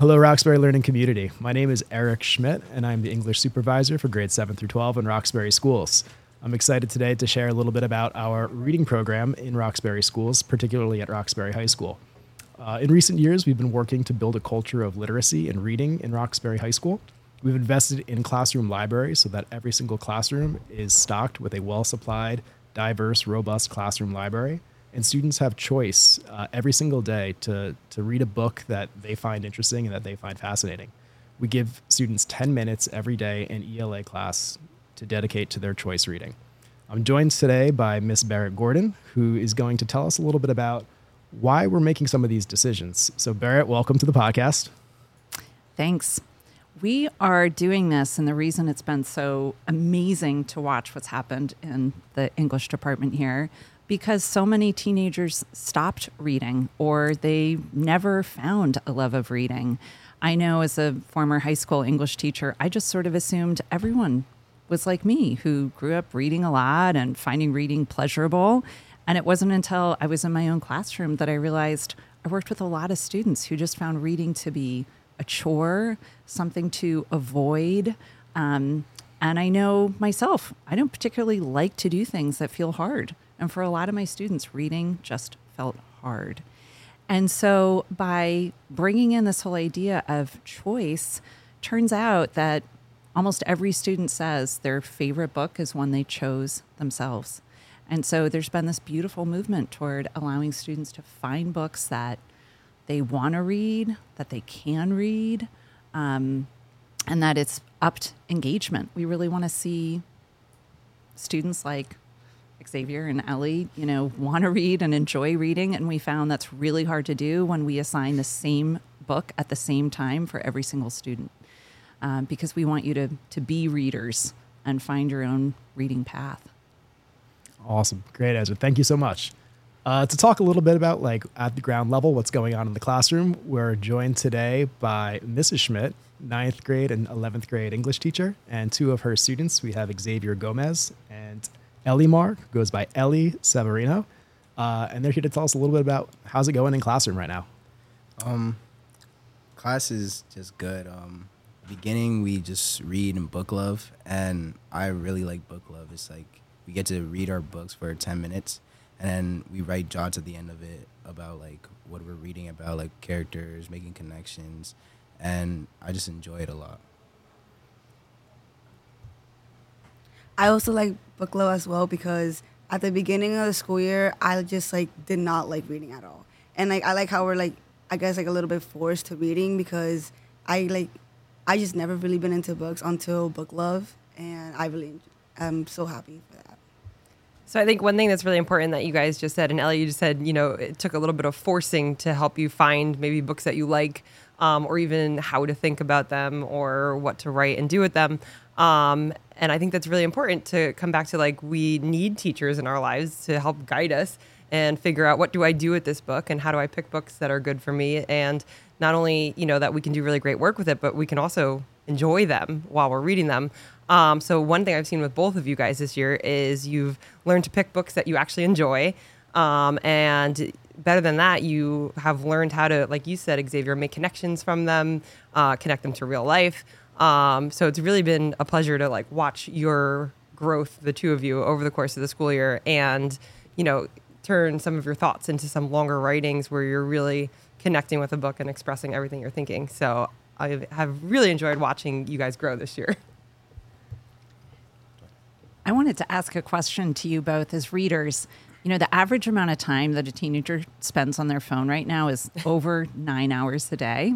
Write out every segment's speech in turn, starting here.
Hello, Roxbury Learning Community. My name is Eric Schmidt, and I'm the English Supervisor for grades 7 through 12 in Roxbury Schools. I'm excited today to share a little bit about our reading program in Roxbury Schools, particularly at Roxbury High School. In recent years, we've been working to build a culture of literacy and reading in Roxbury High School. We've invested in classroom libraries so that every single classroom is stocked with a well-supplied, diverse, robust classroom library. And students have choice every single day to read a book that they find interesting and that they find fascinating. We give students 10 minutes every day in ELA class to dedicate to their choice reading. I'm joined today by Ms. Berit Gordon, who is going to tell us a little bit about why we're making some of these decisions. So Berit, welcome to the podcast. Thanks. We are doing this, and the reason it's been so amazing to watch what's happened in the English department here, because so many teenagers stopped reading or they never found a love of reading. I know as a former high school English teacher, I just sort of assumed everyone was like me who grew up reading a lot and finding reading pleasurable. And it wasn't until I was in my own classroom that I realized I worked with a lot of students who just found reading to be a chore, something to avoid. And I know myself, I don't particularly like to do things that feel hard. And for a lot of my students, reading just felt hard. And so by bringing in this whole idea of choice, turns out that almost every student says their favorite book is one they chose themselves. And so there's been this beautiful movement toward allowing students to find books that they want to read, that they can read, and that it's upped engagement. We really want to see students like Xavier and Ellie, want to read and enjoy reading. And we found that's really hard to do when we assign the same book at the same time for every single student, because we want you to be readers and find your own reading path. Awesome. Great, Ezra. Thank you so much. To talk a little bit about at the ground level, what's going on in the classroom, we're joined today by Mrs. Schmidt, 9th grade and 11th grade English teacher, and two of her students. We have Xavier Gomez and Ellie Mark, who goes by Ellie Severino. And they're here to tell us a little bit about how's it going in classroom right now. Class is just good. Beginning, we just read in Book Love, and I really like Book Love. It's we get to read our books for 10 minutes, and then we write jots at the end of it about what we're reading about, characters, making connections, and I just enjoy it a lot. I also like Book Love as well, because at the beginning of the school year, I just did not like reading at all. And I like how we're a little bit forced to reading, because I just never really been into books until Book Love, and I really am so happy for that. So I think one thing that's really important that you guys just said, and Ellie, you just said, it took a little bit of forcing to help you find maybe books that you like, or even how to think about them or what to write and do with them. And I think that's really important to come back to, we need teachers in our lives to help guide us and figure out, what do I do with this book and how do I pick books that are good for me? And not only, that we can do really great work with it, but we can also enjoy them while we're reading them. So one thing I've seen with both of you guys this year is you've learned to pick books that you actually enjoy. And better than that, you have learned how to, like you said, Xavier, make connections from them, connect them to real life. So it's really been a pleasure to watch your growth, the two of you, over the course of the school year, and, turn some of your thoughts into some longer writings where you're really connecting with a book and expressing everything you're thinking. So I have really enjoyed watching you guys grow this year. I wanted to ask a question to you both as readers. The average amount of time that a teenager spends on their phone right now is over 9 hours a day.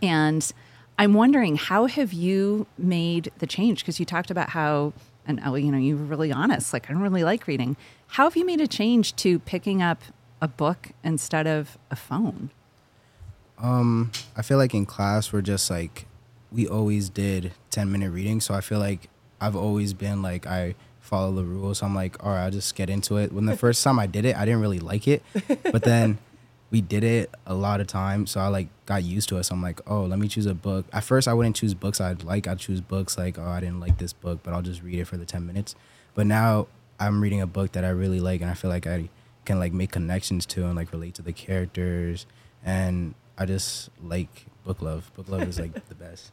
And I'm wondering, how have you made the change? Because you talked about how, and Ellie, you were really honest, I don't really like reading. How have you made a change to picking up a book instead of a phone? I feel in class, we're just we always did 10-minute reading. So I feel I've always been I follow the rules. So I'm all right, I'll just get into it. When the first time I did it, I didn't really like it. But then we did it a lot of times, so I got used to it. So I'm oh, let me choose a book. At first, I wouldn't choose books I'd like. I'd choose books oh, I didn't like this book, but I'll just read it for the 10 minutes. But now I'm reading a book that I really like, and I feel I can make connections to and relate to the characters. And I just like Book Love. Book Love is like the best.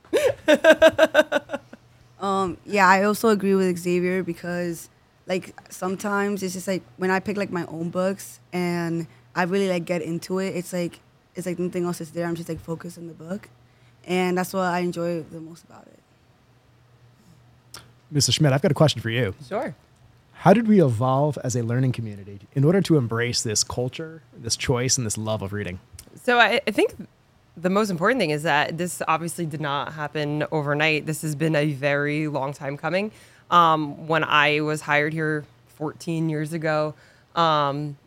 Yeah, I also agree with Xavier because like sometimes it's just like when I pick like my own books and I really like get into it, it's like nothing else is there. I'm just like focused on the book. And that's what I enjoy the most about it. Mr. Schmidt, I've got a question for you. Sure. How did we evolve as a learning community in order to embrace this culture, this choice, and this love of reading? So I think the most important thing is that this obviously did not happen overnight. This has been a very long time coming. When I was hired here 14 years ago,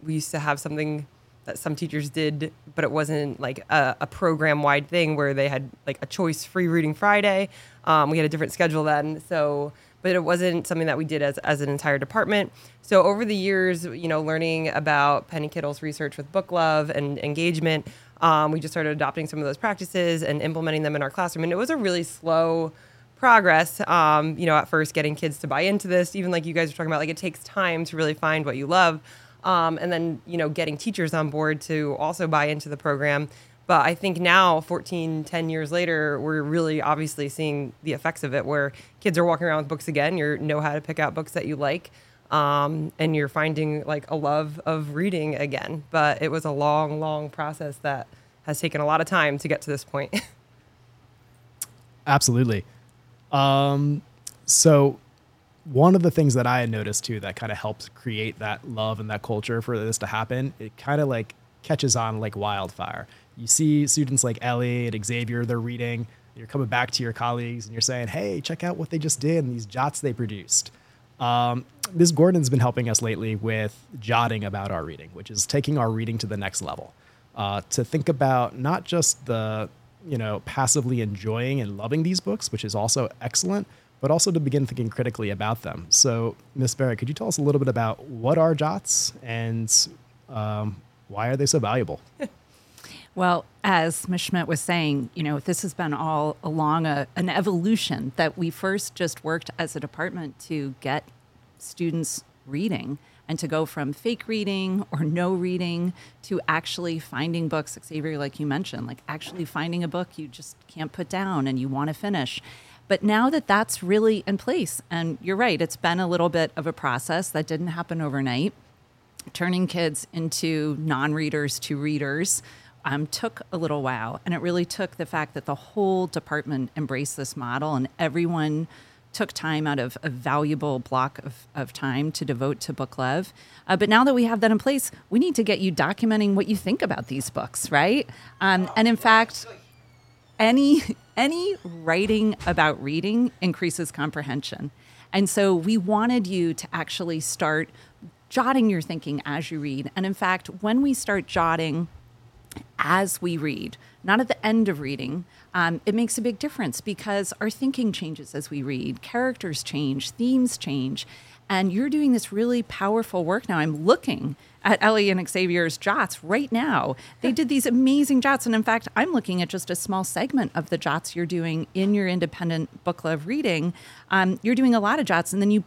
we used to have something that some teachers did, but it wasn't like a program-wide thing where they had like a choice free reading Friday. We had a different schedule then, so but it wasn't something that we did as an entire department. So over the years, you know, learning about Penny Kittle's research with Book Love and engagement, we just started adopting some of those practices and implementing them in our classroom. And it was a really slow progress, you know, at first getting kids to buy into this, even like you guys were talking about, like it takes time to really find what you love. And then, you know, getting teachers on board to also buy into the program. But I think now, 10 years later, we're really obviously seeing the effects of it where kids are walking around with books again. You know how to pick out books that you like, and you're finding like a love of reading again. But it was a long, long process that has taken a lot of time to get to this point. Absolutely. So one of the things that I had noticed too that kind of helps create that love and that culture for this to happen, it kind of like catches on like wildfire. You see students like Ellie and Xavier, they're reading, you're coming back to your colleagues and you're saying, hey, check out what they just did and these jots they produced. Ms. Gordon's been helping us lately with jotting about our reading, which is taking our reading to the next level, to think about not just the, you know, passively enjoying and loving these books, which is also excellent, but also to begin thinking critically about them. So, Ms. Barrett, could you tell us a little bit about what are jots and why are they so valuable? Well, as Ms. Schmidt was saying, you know, this has been all along an evolution that we first just worked as a department to get students reading and to go from fake reading or no reading to actually finding books, Xavier, like you mentioned, like actually finding a book you just can't put down and you want to finish. But now that that's really in place, and you're right, it's been a little bit of a process that didn't happen overnight. Turning kids into non-readers to readers took a little while. And it really took the fact that the whole department embraced this model and everyone took time out of a valuable block of time to devote to Book Love. But now that we have that in place, we need to get you documenting what you think about these books, right? And in fact, any writing about reading increases comprehension. And so we wanted you to actually start jotting your thinking as you read. And in fact, when we start jotting as we read, not at the end of reading, it makes a big difference because our thinking changes as we read. Characters change, themes change. And you're doing this really powerful work now. I'm looking at Ellie and Xavier's jots right now. They did these amazing jots. And in fact, I'm looking at just a small segment of the jots you're doing in your independent Book Love reading. You're doing a lot of jots. And then you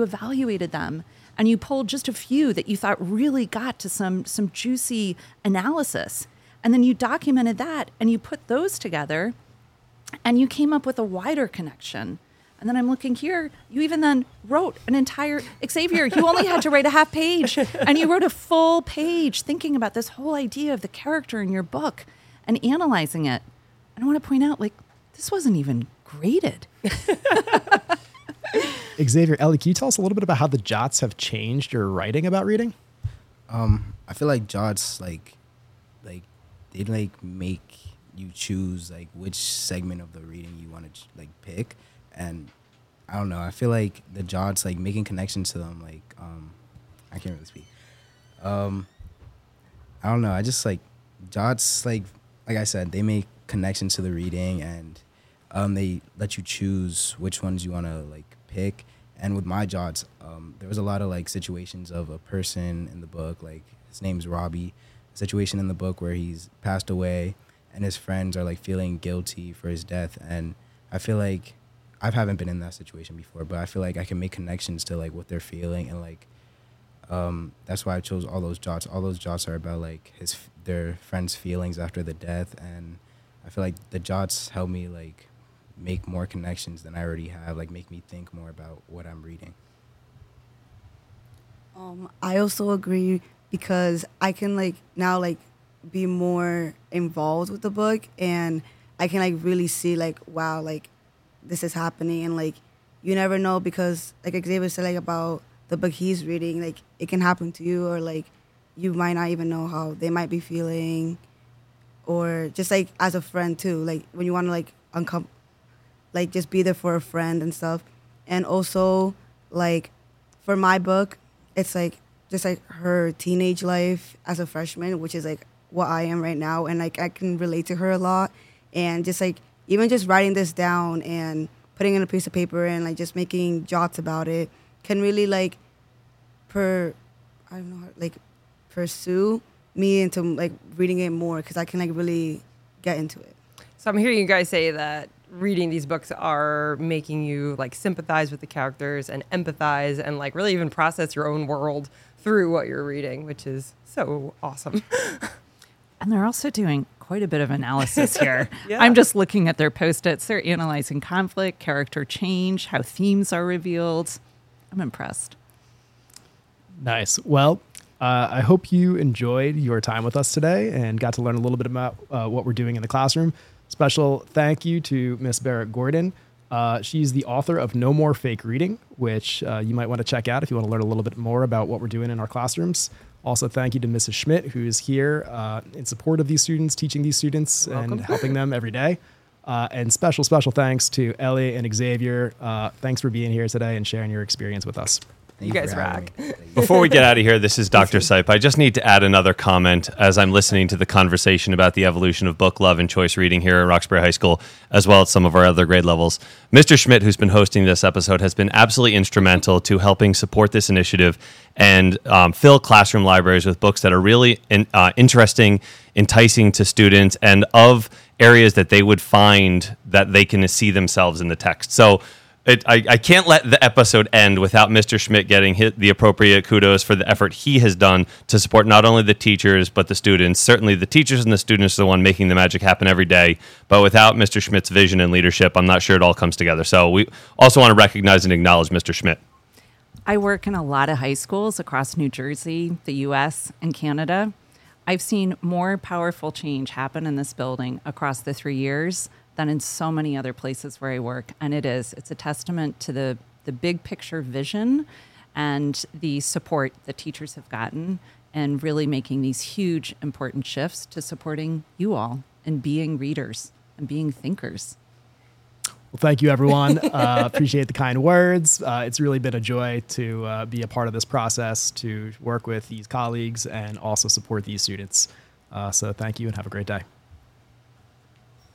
evaluated them. And you pulled just a few that you thought really got to some juicy analysis. And then you documented that. And you put those together. And you came up with a wider connection. And then I'm looking here, you even then wrote an entire, Xavier, you only had to write a half page and you wrote a full page thinking about this whole idea of the character in your book and analyzing it. And I want to point out, like, this wasn't even graded. Xavier, Ellie, can you tell us a little bit about how the jots have changed your writing about reading? I feel like jots, like they like make you choose like which segment of the reading you want to like pick. And I don't know, I feel like the jots, like making connections to them, like, I can't really speak. I don't know, I just like jots, like I said, they make connections to the reading and they let you choose which ones you want to like pick. And with my jots, there was a lot of like situations of a person in the book, like his name's Robbie, a situation in the book where he's passed away and his friends are like feeling guilty for his death. And I feel like, I haven't been in that situation before, but I feel like I can make connections to like what they're feeling, and like that's why I chose all those jots. All those jots are about like their friends' feelings after the death, and I feel like the jots help me like make more connections than I already have, like make me think more about what I'm reading. I also agree because I can like now like be more involved with the book, and I can like really see like, wow, like this is happening, and like you never know, because like Xavier said like about the book he's reading, like it can happen to you, or like you might not even know how they might be feeling, or just like as a friend too, like when you want to like like just be there for a friend and stuff. And also like for my book, it's like just like her teenage life as a freshman, which is like what I am right now, and like I can relate to her a lot. And just like even just writing this down and putting it in a piece of paper and like just making jots about it can really like pursue me into like reading it more, because I can like really get into it. So I'm hearing you guys say that reading these books are making you like sympathize with the characters and empathize and like really even process your own world through what you're reading, which is so awesome. And they're also doing quite a bit of analysis here. Yeah. I'm just looking at their post-its. They're analyzing conflict, character change, how themes are revealed. I'm impressed. Nice. Well, I hope you enjoyed your time with us today and got to learn a little bit about what we're doing in the classroom. Special thank you to Miss Berit Gordon. She's the author of No More Fake Reading, which you might want to check out if you want to learn a little bit more about what we're doing in our classrooms. Also, thank you to Mrs. Schmidt, who is here in support of these students, teaching these students and helping them every day. And special, special thanks to Ellie and Xavier. Thanks for being here today and sharing your experience with us. Thank you guys rock. Before we get out of here, this is Dr. Seip. I just need to add another comment as I'm listening to the conversation about the evolution of book love and choice reading here at Roxbury High School, as well as some of our other grade levels. Mr. Schmidt, who's been hosting this episode, has been absolutely instrumental to helping support this initiative and fill classroom libraries with books that are really interesting, enticing to students, and of areas that they would find that they can see themselves in the text. So I can't let the episode end without Mr. Schmidt getting the appropriate kudos for the effort he has done to support not only the teachers, but the students. Certainly the teachers and the students are the one making the magic happen every day. But without Mr. Schmidt's vision and leadership, I'm not sure it all comes together. So we also want to recognize and acknowledge Mr. Schmidt. I work in a lot of high schools across New Jersey, the U.S., and Canada. I've seen more powerful change happen in this building across the 3 years than in so many other places where I work. And it's a testament to the big picture vision and the support that teachers have gotten and really making these huge important shifts to supporting you all and being readers and being thinkers. Well, thank you, everyone. Appreciate the kind words. It's really been a joy to be a part of this process, to work with these colleagues and also support these students. So thank you and have a great day.